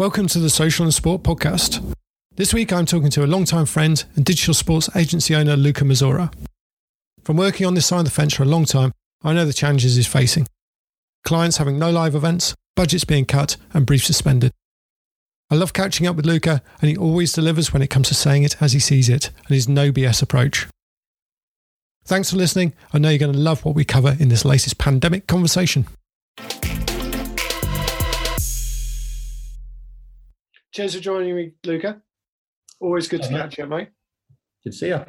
Welcome to the Social and Sport podcast. This week I'm talking to a longtime friend and digital sports agency owner, Luca Massaro. From working on this side of the fence for a long time, I know the challenges he's facing. Clients having no live events, budgets being cut and briefs suspended. I love catching up with Luca, and he always delivers when it comes to saying it as he sees it and his no BS approach. Thanks for listening. I know you're going to love what we cover in this latest pandemic conversation. Cheers for joining me, Luca. Always good to catch you, mate. Good to see you.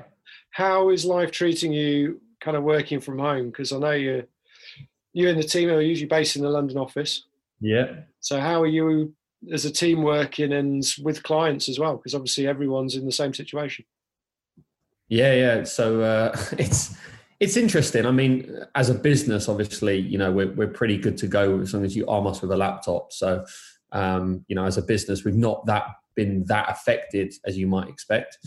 How is life treating you kind of working from home? Because I know you and the team are usually based in the London office. Yeah. So how are you as a team working and with clients as well? Because obviously everyone's in the same situation. Yeah. So it's interesting. I mean, as a business, obviously, you know, we're pretty good to go as long as you arm us with a laptop. So, you know, as a business, we've not been that affected as you might expect.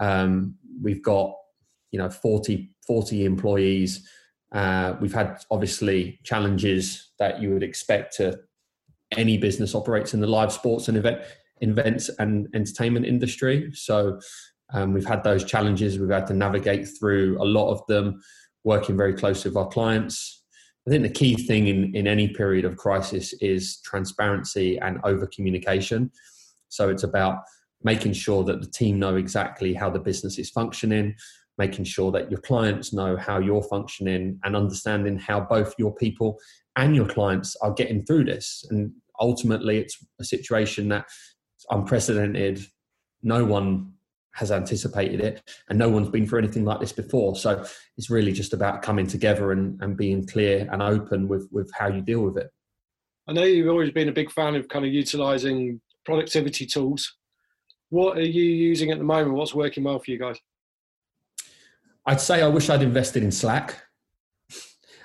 We've got, you know, 40 employees. We've had obviously challenges that you would expect to any business operates in the live sports and events and entertainment industry. So we've had those challenges. We've had to navigate through a lot of them, working very closely with our clients. I think the key thing in any period of crisis is transparency and over communication. So it's about making sure that the team know exactly how the business is functioning, making sure that your clients know how you're functioning, and understanding how both your people and your clients are getting through this. And ultimately, it's a situation that's unprecedented. No one has anticipated it, and no one's been through anything like this before. So it's really just about coming together and being clear and open with how you deal with it. I know you've always been a big fan of kind of utilising productivity tools. What are you using at the moment? What's working well for you guys? I'd say I wish I'd invested in Slack.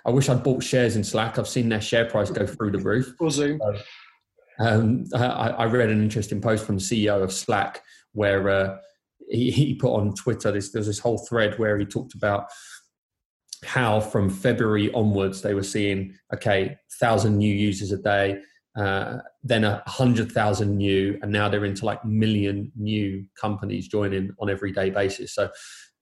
I wish I'd bought shares in Slack. I've seen their share price go through the roof. Or Zoom. I read an interesting post from the CEO of Slack where he put on Twitter, there's this whole thread where he talked about how from February onwards they were seeing, 1,000 new users a day, then 100,000 new, and now they're into like million new companies joining on everyday basis. So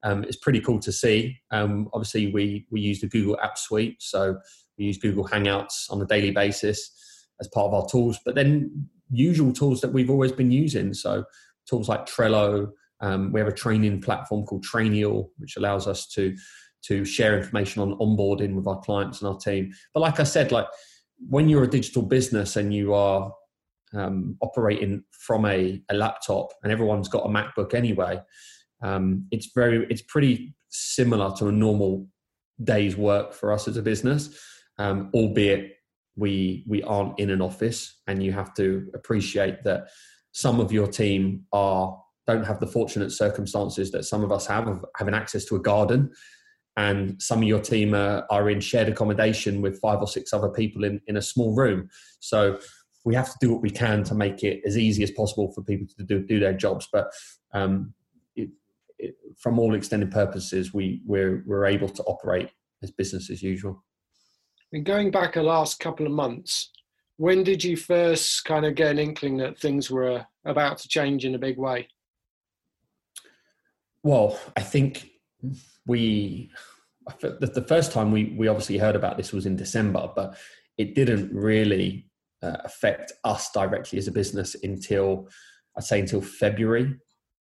it's pretty cool to see. Obviously, we use the Google App Suite. So we use Google Hangouts on a daily basis as part of our tools, but then usual tools that we've always been using. So tools like Trello. We have a training platform called Trainial, which allows us to share information on onboarding with our clients and our team. But like I said, like when you're a digital business and you are operating from a laptop and everyone's got a MacBook anyway, it's pretty similar to a normal day's work for us as a business, albeit we aren't in an office, and you have to appreciate that some of your team don't have the fortunate circumstances that some of us have of having access to a garden, and some of your team are in shared accommodation with 5 or 6 other people in a small room. So we have to do what we can to make it as easy as possible for people to do their jobs. But from all extended purposes, we're able to operate as business as usual. And going back the last couple of months, when did you first kind of get an inkling that things were about to change in a big way? Well, I think the first time we obviously heard about this was in December, but it didn't really affect us directly as a business until February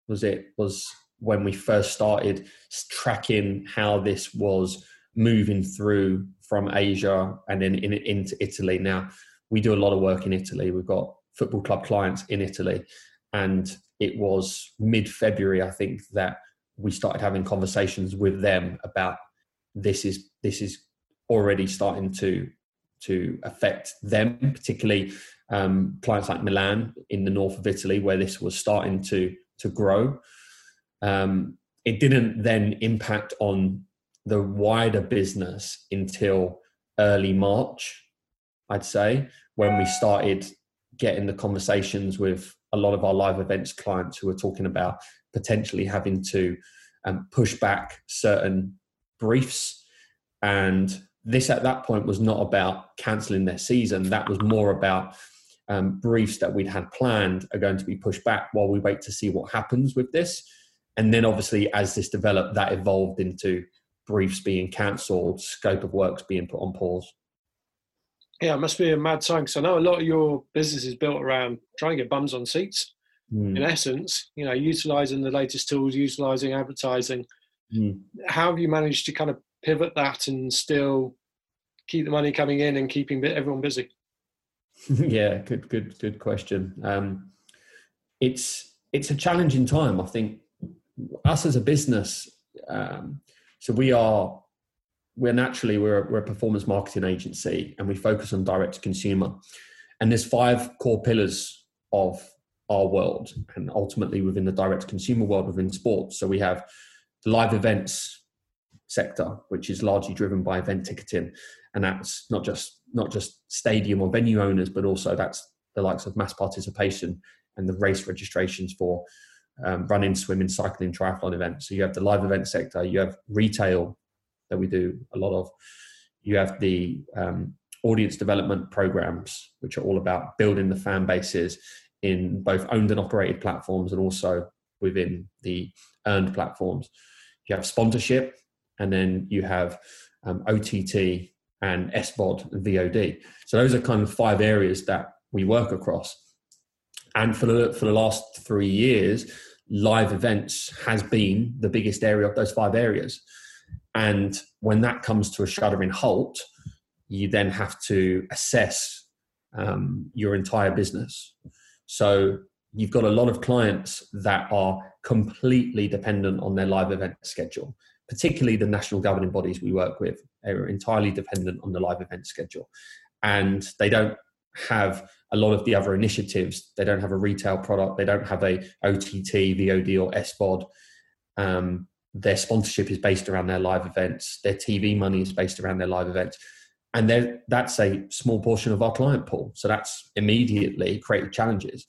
was when we first started tracking how this was moving through from Asia and then into Italy. Now, we do a lot of work in Italy. We've got football club clients in Italy, and it was mid-February, I think, that we started having conversations with them about this is already starting to affect them, particularly clients like Milan in the north of Italy, where this was starting to grow. It didn't then impact on the wider business until early March, I'd say, when we started getting the conversations with a lot of our live events clients who were talking about potentially having to push back certain briefs. And this at that point was not about cancelling their season. That was more about briefs that we'd had planned are going to be pushed back while we wait to see what happens with this. And then obviously as this developed, that evolved into briefs being cancelled, scope of works being put on pause. Yeah, it must be a mad time, because I know a lot of your business is built around trying to get bums on seats. In essence, you know, utilising the latest tools, utilising advertising. How have you managed to kind of pivot that and still keep the money coming in and keeping everyone busy? Yeah, good question. It's a challenging time, I think, us as a business. So we're a performance marketing agency, and we focus on direct to consumer. And there's 5 core pillars of our world, and ultimately within the direct to consumer world within sports. So we have the live events sector, which is largely driven by event ticketing, and that's not just stadium or venue owners, but also that's the likes of mass participation and the race registrations for running, swimming, cycling, triathlon events. So you have the live event sector, you have retail that we do a lot of, you have the audience development programs, which are all about building the fan bases in both owned and operated platforms and also within the earned platforms. You have sponsorship, and then you have OTT and SVOD and VOD. So those are kind of 5 areas that we work across. And for the last 3 years, live events has been the biggest area of those 5 areas. And when that comes to a shuddering halt, you then have to assess your entire business. So you've got a lot of clients that are completely dependent on their live event schedule, particularly the national governing bodies we work with are entirely dependent on the live event schedule. And they don't have a lot of the other initiatives. They don't have a retail product. They don't have a OTT, VOD or SVOD. Their sponsorship is based around their live events. Their TV money is based around their live events. And that's a small portion of our client pool. So that's immediately created challenges.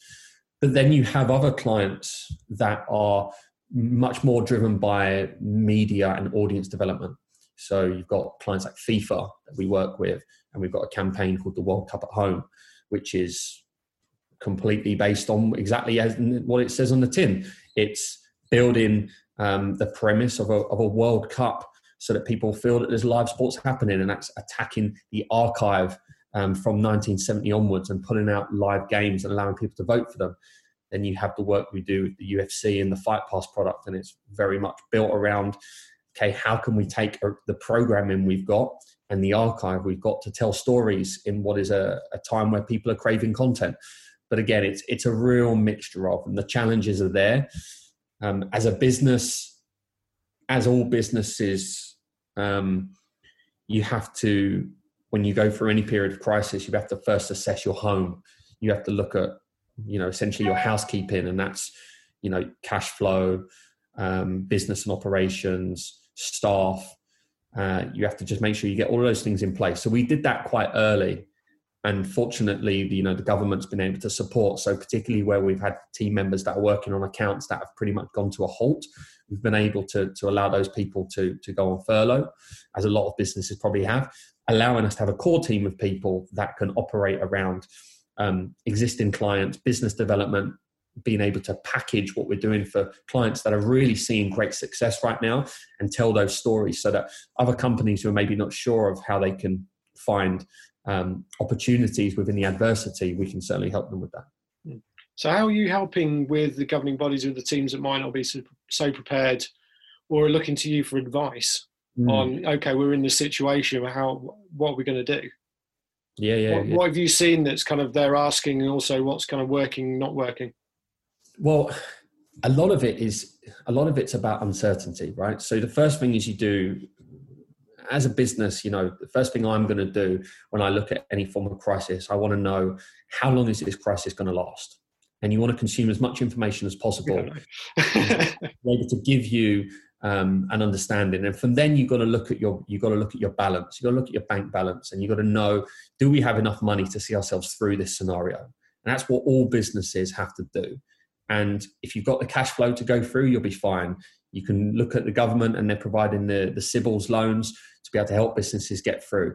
But then you have other clients that are much more driven by media and audience development. So you've got clients like FIFA that we work with, and we've got a campaign called the World Cup at Home, which is completely based on exactly as what it says on the tin. It's building the premise of a World Cup so that people feel that there's live sports happening, and that's attacking the archive from 1970 onwards and pulling out live games and allowing people to vote for them. Then you have the work we do with the UFC and the Fight Pass product, and it's very much built around, okay, how can we take the programming we've got and the archive we've got to tell stories in what is a time where people are craving content. But again, it's a real mixture of, and the challenges are there. As a business, as all businesses, you have to, when you go through any period of crisis, you have to first assess your home. You have to look at, you know, essentially your housekeeping, and that's, you know, cash flow, business and operations, staff. You have to just make sure you get all of those things in place. So we did that quite early, and fortunately, you know, the government's been able to support. So particularly where we've had team members that are working on accounts that have pretty much gone to a halt, we've been able to allow those people to go on furlough, as a lot of businesses probably have, allowing us to have a core team of people that can operate around existing clients, business development, being able to package what we're doing for clients that are really seeing great success right now and tell those stories so that other companies who are maybe not sure of how they can find opportunities within the adversity, we can certainly help them with that. So how are you helping with the governing bodies or the teams that might not be so prepared or are looking to you for advice on, okay, we're in this situation, what are we going to do? Yeah. What have you seen that's kind of they're asking, and also what's kind of working, not working? Well, a lot of it's about uncertainty, right? So the first thing is you do as a business, you know, the first thing I'm going to do when I look at any form of crisis, I want to know how long is this crisis going to last? And you want to consume as much information as possible able to give you an understanding. And from then you've got to look at your balance. You've got to look at your bank balance, and you've got to know, do we have enough money to see ourselves through this scenario? And that's what all businesses have to do. And if you've got the cash flow to go through, you'll be fine. You can look at the government, and they're providing the CBILS loans to be able to help businesses get through.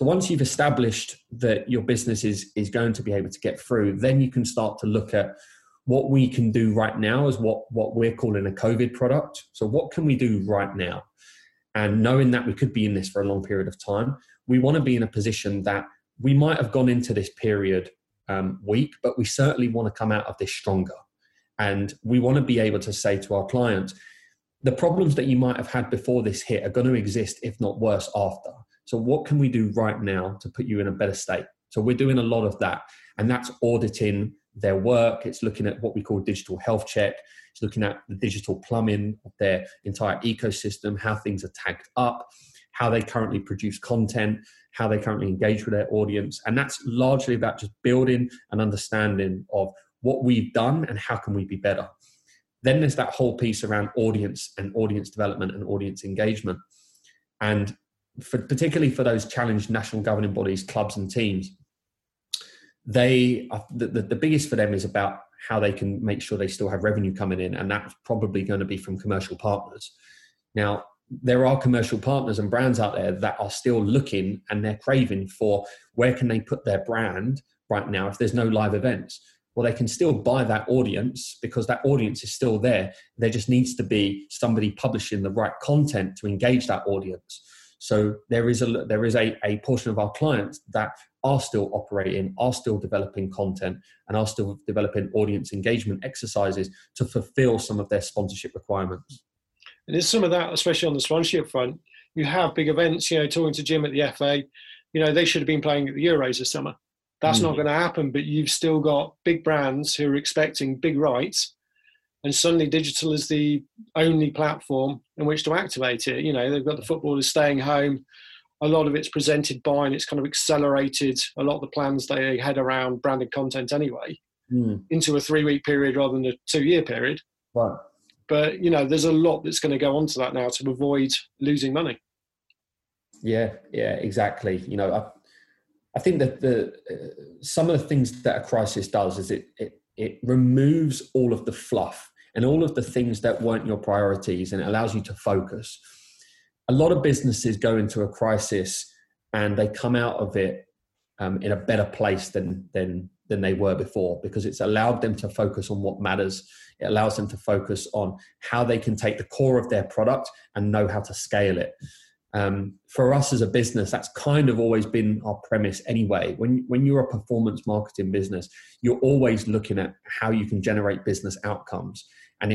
So once you've established that your business is going to be able to get through, then you can start to look at what we can do right now is what we're calling a COVID product. So what can we do right now? And knowing that we could be in this for a long period of time, we want to be in a position that we might have gone into this period weak, but we certainly want to come out of this stronger. And we want to be able to say to our clients, the problems that you might have had before this hit are going to exist, if not worse, after. So what can we do right now to put you in a better state? So we're doing a lot of that. And that's auditing their work. It's looking at what we call digital health check. It's looking at the digital plumbing of their entire ecosystem, how things are tagged up, how they currently produce content, how they currently engage with their audience. And that's largely about just building an understanding of what we've done and how can we be better. Then there's that whole piece around audience and audience development and audience engagement. And particularly for those challenged national governing bodies, clubs and teams, the biggest for them is about how they can make sure they still have revenue coming in. And that's probably going to be from commercial partners. Now, there are commercial partners and brands out there that are still looking and they're craving for where can they put their brand right now if there's no live events. Well, they can still buy that audience because that audience is still there. There just needs to be somebody publishing the right content to engage that audience. So there is a portion of our clients that are still operating, are still developing content, and are still developing audience engagement exercises to fulfill some of their sponsorship requirements. And there's some of that, especially on the sponsorship front. You have big events, you know, talking to Jim at the FA, you know, they should have been playing at the Euros this summer. That's not going to happen, but you've still got big brands who are expecting big rights, and suddenly digital is the only platform in which to activate it. You know, they've got the footballers staying home. A lot of it's presented by, and it's kind of accelerated a lot of the plans they had around branded content anyway into a 3-week period rather than a 2-year period. Right. But, you know, there's a lot that's going to go onto that now to avoid losing money. Yeah, exactly. You know, I think that some of the things that a crisis does is it removes all of the fluff and all of the things that weren't your priorities, and it allows you to focus. A lot of businesses go into a crisis and they come out of it in a better place than they were before, because it's allowed them to focus on what matters. It allows them to focus on how they can take the core of their product and know how to scale it. For us as a business, that's kind of always been our premise anyway. When you're a performance marketing business, you're always looking at how you can generate business outcomes. And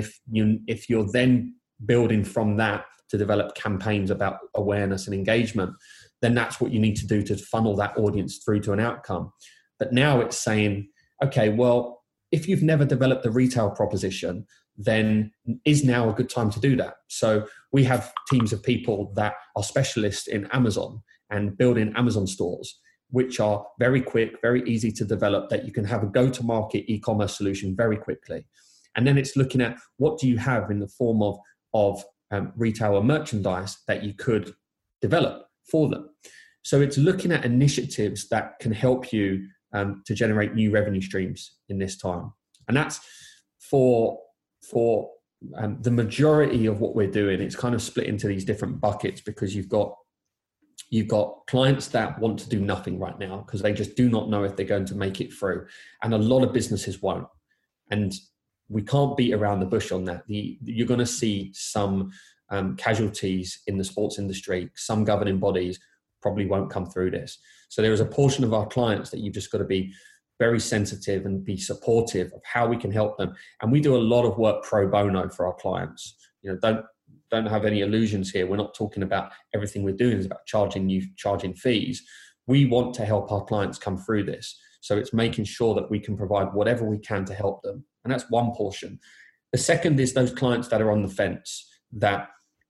if you're then building from that to develop campaigns about awareness and engagement, then that's what you need to do to funnel that audience through to an outcome. But now it's saying, okay, well, if you've never developed the retail proposition, then is now a good time to do that. So we have teams of people that are specialists in Amazon and building Amazon stores, which are very quick, very easy to develop, that you can have a go-to-market e-commerce solution very quickly. And then it's looking at what do you have in the form of retail or merchandise that you could develop for them. So it's looking at initiatives that can help you to generate new revenue streams in this time. And that's for the majority of what we're doing. It's kind of split into these different buckets, because you've got clients that want to do nothing right now because they just do not know if they're going to make it through. And a lot of businesses won't. And we can't beat around the bush on that. You're going to see some casualties in the sports industry. Some governing bodies probably won't come through this. So there is a portion of our clients that you've just got to be very sensitive and be supportive of how we can help them. And we do a lot of work pro bono for our clients. You know, don't have any illusions here. We're not talking about everything we're doing is about charging fees. We want to help our clients come through this. So it's making sure that we can provide whatever we can to help them. And that's one portion. The second is those clients that are on the fence, that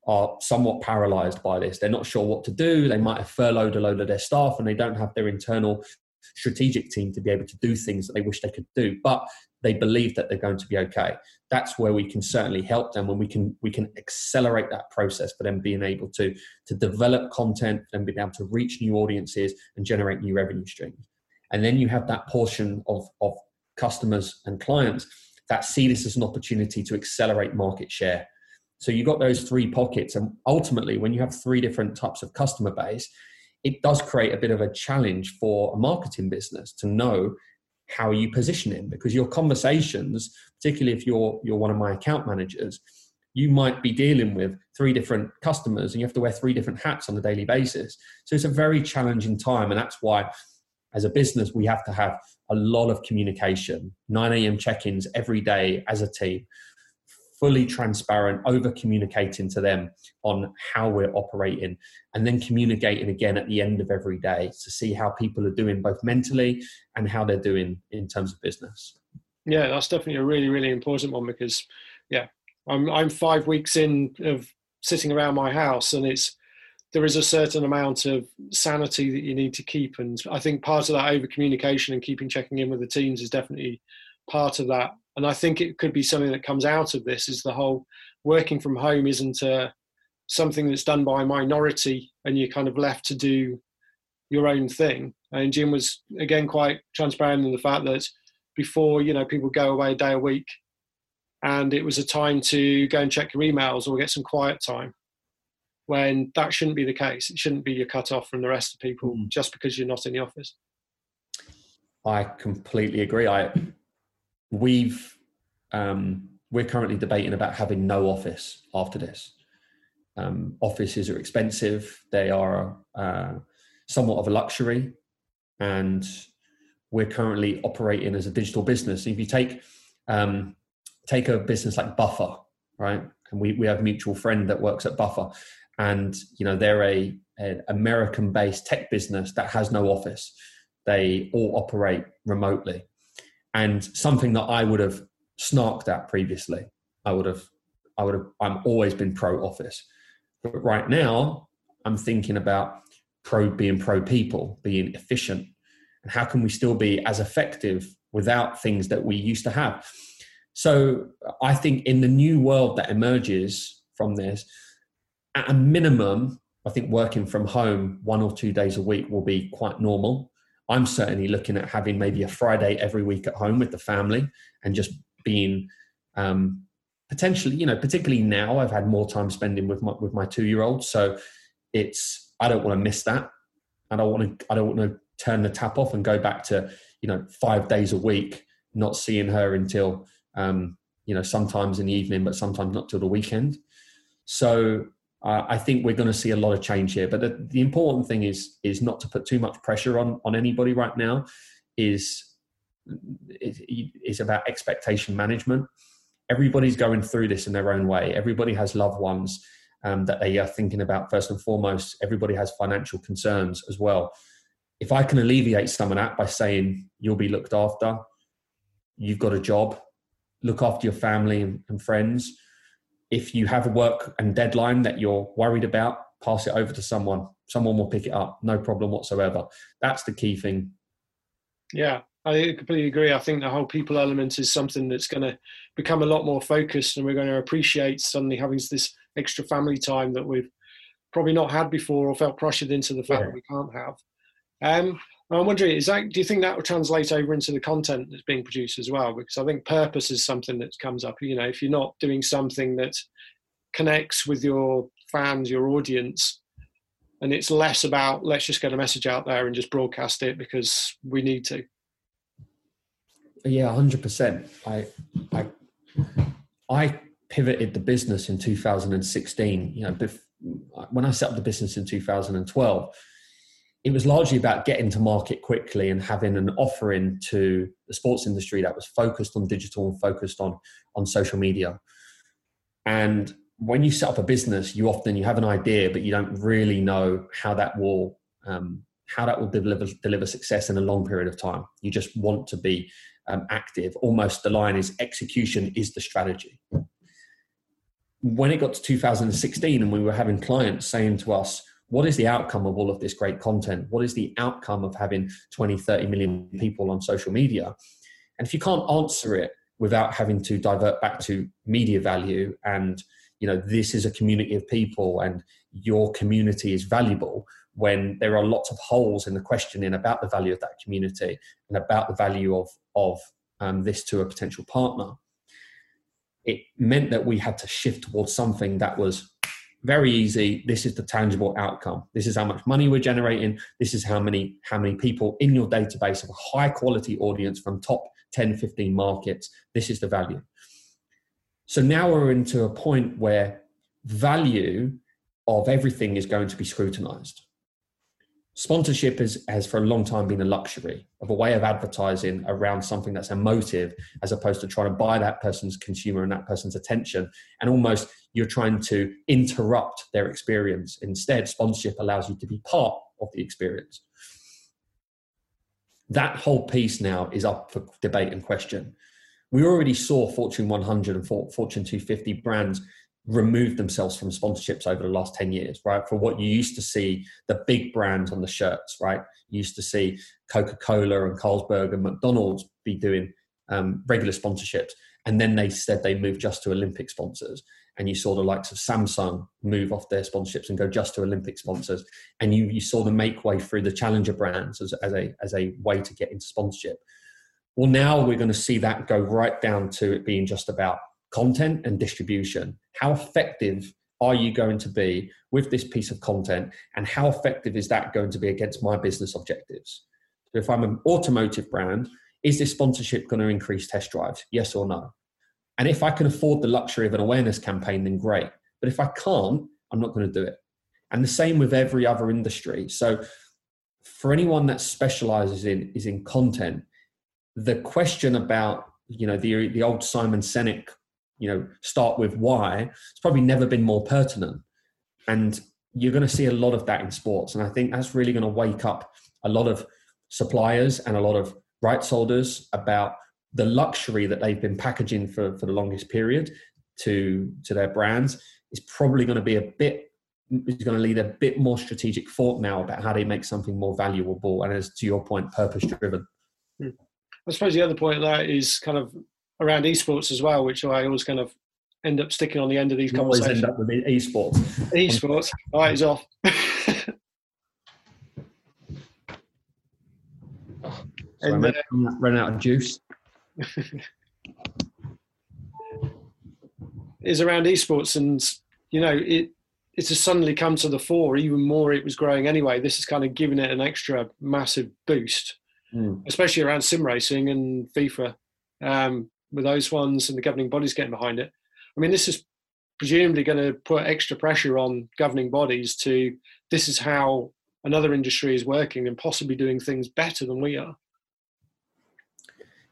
are somewhat paralyzed by this. They're not sure what to do. They might have furloughed a load of their staff and they don't have their internal strategic team to be able to do things that they wish they could do, but they believe that they're going to be okay. That's where we can certainly help them, when we can accelerate that process for them being able to develop content and being able to reach new audiences and generate new revenue streams. And then you have that portion of customers and clients that see this as an opportunity to accelerate market share. So you've got those three pockets, and ultimately when you have three different types of customer base, it does create a bit of a challenge for a marketing business to know how you position it, because your conversations, particularly if you're one of my account managers, you might be dealing with 3 different customers and you have to wear 3 different hats on a daily basis. So it's a very challenging time. And that's why as a business, we have to have a lot of communication, 9 a.m. check-ins every day as a team, fully transparent, over communicating to them on how we're operating, and then communicating again at the end of every day to see how people are doing both mentally and how they're doing in terms of business. Yeah, that's definitely a really, really important one, because yeah, I'm 5 weeks in of sitting around my house, and there is a certain amount of sanity that you need to keep. And I think part of that over communication and checking in with the teams is definitely part of that. And I think it could be something that comes out of this, is the whole working from home isn't something that's done by a minority and you're kind of left to do your own thing. And Jim was, again, quite transparent in the fact that before, you know, people go away a day a week, and it was a time to go and check your emails or get some quiet time, when that shouldn't be the case. It shouldn't be your cut off from the rest of people just because you're not in the office. I completely agree. We're currently debating about having no office after this. Offices are expensive. They are somewhat of a luxury, and we're currently operating as a digital business. If you take take a business like Buffer, right? And we have a mutual friend that works at Buffer, and you know, they're an American-based tech business that has no office. They all operate remotely. And something that I would have snarked at previously, I'm always been pro office. But right now I'm thinking about pro people, being efficient, and how can we still be as effective without things that we used to have? So I think in the new world that emerges from this, at a minimum, I think working from home 1 or 2 days a week will be quite normal. I'm certainly looking at having maybe a Friday every week at home with the family, and just being potentially, you know, particularly now I've had more time spending with my 2-year-old. So I don't want to miss that. I don't want to turn the tap off and go back to, you know, 5 days a week, not seeing her until, you know, sometimes in the evening, but sometimes not till the weekend. So I think we're going to see a lot of change here, but the important thing is not to put too much pressure on anybody right now. Is about expectation management. Everybody's going through this in their own way. Everybody has loved ones that they are thinking about first and foremost. Everybody has financial concerns as well. If I can alleviate some of that by saying you'll be looked after, you've got a job, look after your family and friends. If you have a work and deadline that you're worried about, pass it over to someone. Someone will pick it up. No problem whatsoever. That's the key thing. Yeah, I completely agree. I think the whole people element is something that's going to become a lot more focused, and we're going to appreciate suddenly having this extra family time that we've probably not had before, or felt pressured into the fact that we can't have. I'm wondering, do you think that will translate over into the content that's being produced as well? Because I think purpose is something that comes up. You know, if you're not doing something that connects with your fans, your audience, and it's less about let's just get a message out there and just broadcast it because we need to. Yeah, 100%. I pivoted the business in 2016. You know, when I set up the business in 2012. It was largely about getting to market quickly and having an offering to the sports industry that was focused on digital and focused on social media. And when you set up a business, you have an idea, but you don't really know how that will deliver success in a long period of time. You just want to be active. Almost the line is execution is the strategy. When it got to 2016 and we were having clients saying to us, what is the outcome of all of this great content? What is the outcome of having 20, 30 million people on social media? And if you can't answer it without having to divert back to media value and, you know, this is a community of people and your community is valuable, when there are lots of holes in the questioning about the value of that community and about the value of this to a potential partner, it meant that we had to shift towards something that was very easy. This is the tangible outcome. This is how much money we're generating. This is how many people in your database of a high quality audience from top 10, 15 markets. This is the value. So now we're into a point where value of everything is going to be scrutinized. Sponsorship has for a long time been a luxury of a way of advertising around something that's emotive, as opposed to trying to buy that person's consumer and that person's attention. And almost you're trying to interrupt their experience. Instead, sponsorship allows you to be part of the experience. That whole piece now is up for debate and question. We already saw Fortune 100 and Fortune 250 brands removed themselves from sponsorships over the last 10 years, right? For what you used to see, the big brands on the shirts, right? You used to see Coca-Cola and Carlsberg and McDonald's be doing regular sponsorships. And then they said they moved just to Olympic sponsors. And you saw the likes of Samsung move off their sponsorships and go just to Olympic sponsors. And you saw them make way through the challenger brands as a way to get into sponsorship. Well, now we're going to see that go right down to it being just about content and distribution. How effective are you going to be with this piece of content, and how effective is that going to be against my business objectives? So if I'm an automotive brand, is this sponsorship going to increase test drives? Yes or no? And if I can afford the luxury of an awareness campaign, then great. But if I can't, I'm not going to do it. And the same with every other industry. So for anyone that specializes in content, the question about, you know, the old Simon Sinek, you know, start with why, it's probably never been more pertinent. And you're going to see a lot of that in sports. And I think that's really going to wake up a lot of suppliers and a lot of rights holders about the luxury that they've been packaging for the longest period to their brands. Is probably going to be lead a bit more strategic thought now about how they make something more valuable. And as to your point, purpose driven. I suppose the other point there is kind of around esports as well, which I always kind of end up sticking on the end of these conversations. Always end up with esports. Esports. All right, it's off. Sorry, ran out of juice. Is around esports, and you know it's just suddenly come to the fore even more. It was growing anyway. This is kind of giving it an extra massive boost, especially around sim racing and FIFA. With those ones and the governing bodies getting behind it. I mean, this is presumably going to put extra pressure on governing bodies to, this is how another industry is working and possibly doing things better than we are.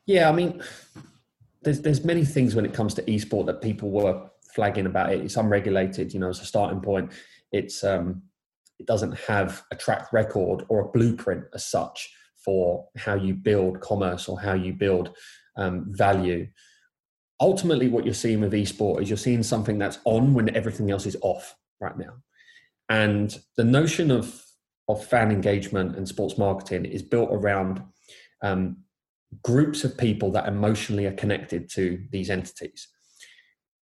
Yeah, I mean, there's many things when it comes to esport that people were flagging about it. It's unregulated, you know, as a starting point. It's it doesn't have a track record or a blueprint as such for how you build commerce or how you build value. Ultimately, what you're seeing with esport is you're seeing something that's on when everything else is off right now. And the notion of fan engagement and sports marketing is built around groups of people that emotionally are connected to these entities.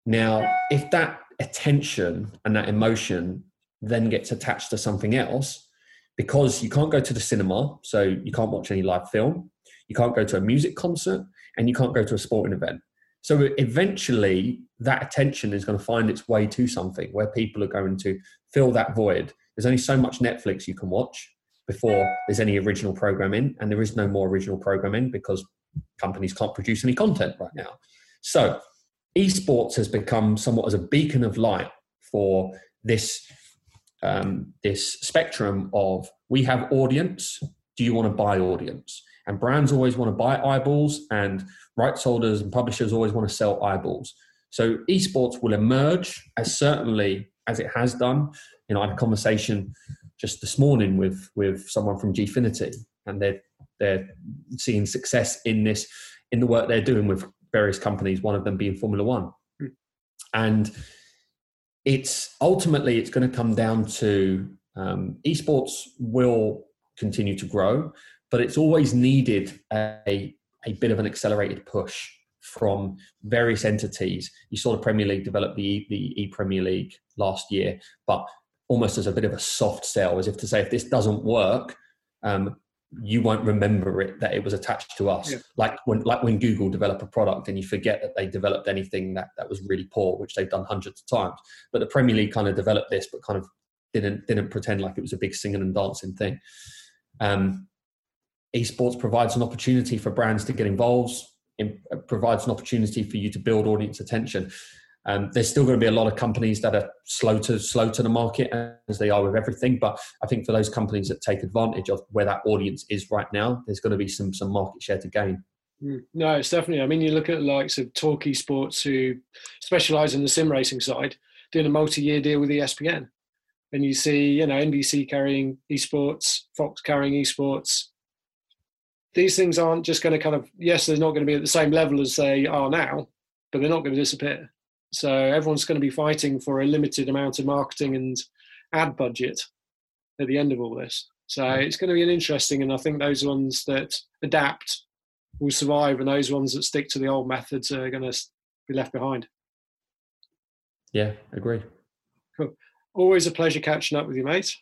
Now, if that attention and that emotion then gets attached to something else, because you can't go to the cinema, so you can't watch any live film, you can't go to a music concert, and you can't go to a sporting event. So eventually that attention is going to find its way to something where people are going to fill that void. There's only so much Netflix you can watch before there's any original programming, and there is no more original programming because companies can't produce any content right now. So esports has become somewhat as a beacon of light for this spectrum of, we have audience, do you want to buy audience? And brands always want to buy eyeballs, and rights holders and publishers always want to sell eyeballs. So esports will emerge as certainly as it has done. You know, I had a conversation just this morning with someone from Gfinity, and they're seeing success in this, in the work they're doing with various companies, one of them being Formula One. And it's going to come down to esports will continue to grow, but it's always needed a bit of an accelerated push from various entities. You saw the Premier League develop the Premier League last year, but almost as a bit of a soft sell, as if to say, if this doesn't work, you won't remember it, that it was attached to us. Yeah. Like when Google develop a product and you forget that they developed anything that was really poor, which they've done hundreds of times. But the Premier League kind of developed this, but kind of didn't pretend like it was a big singing and dancing thing. Esports provides an opportunity for brands to get involved. It provides an opportunity for you to build audience attention. There's still going to be a lot of companies that are slow to the market, as they are with everything. But I think for those companies that take advantage of where that audience is right now, there's going to be some market share to gain. No, it's definitely. I mean, you look at the likes of Talk Esports, who specialise in the sim racing side, doing a multi-year deal with ESPN, and you see, NBC carrying esports, Fox carrying esports. These things aren't just going to they're not going to be at the same level as they are now, but they're not going to disappear. So everyone's going to be fighting for a limited amount of marketing and ad budget at the end of all this. So it's going to be an interesting, and I think those ones that adapt will survive, and those ones that stick to the old methods are going to be left behind. Yeah, agreed. Cool. Always a pleasure catching up with you, mate.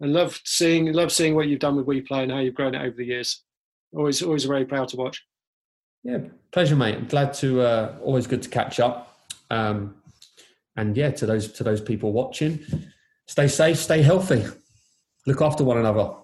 And love seeing what you've done with WePlay and how you've grown it over the years. Always very proud to watch. Yeah, pleasure, mate. I'm glad to. Always good to catch up. And yeah, to those people watching, stay safe, stay healthy, look after one another.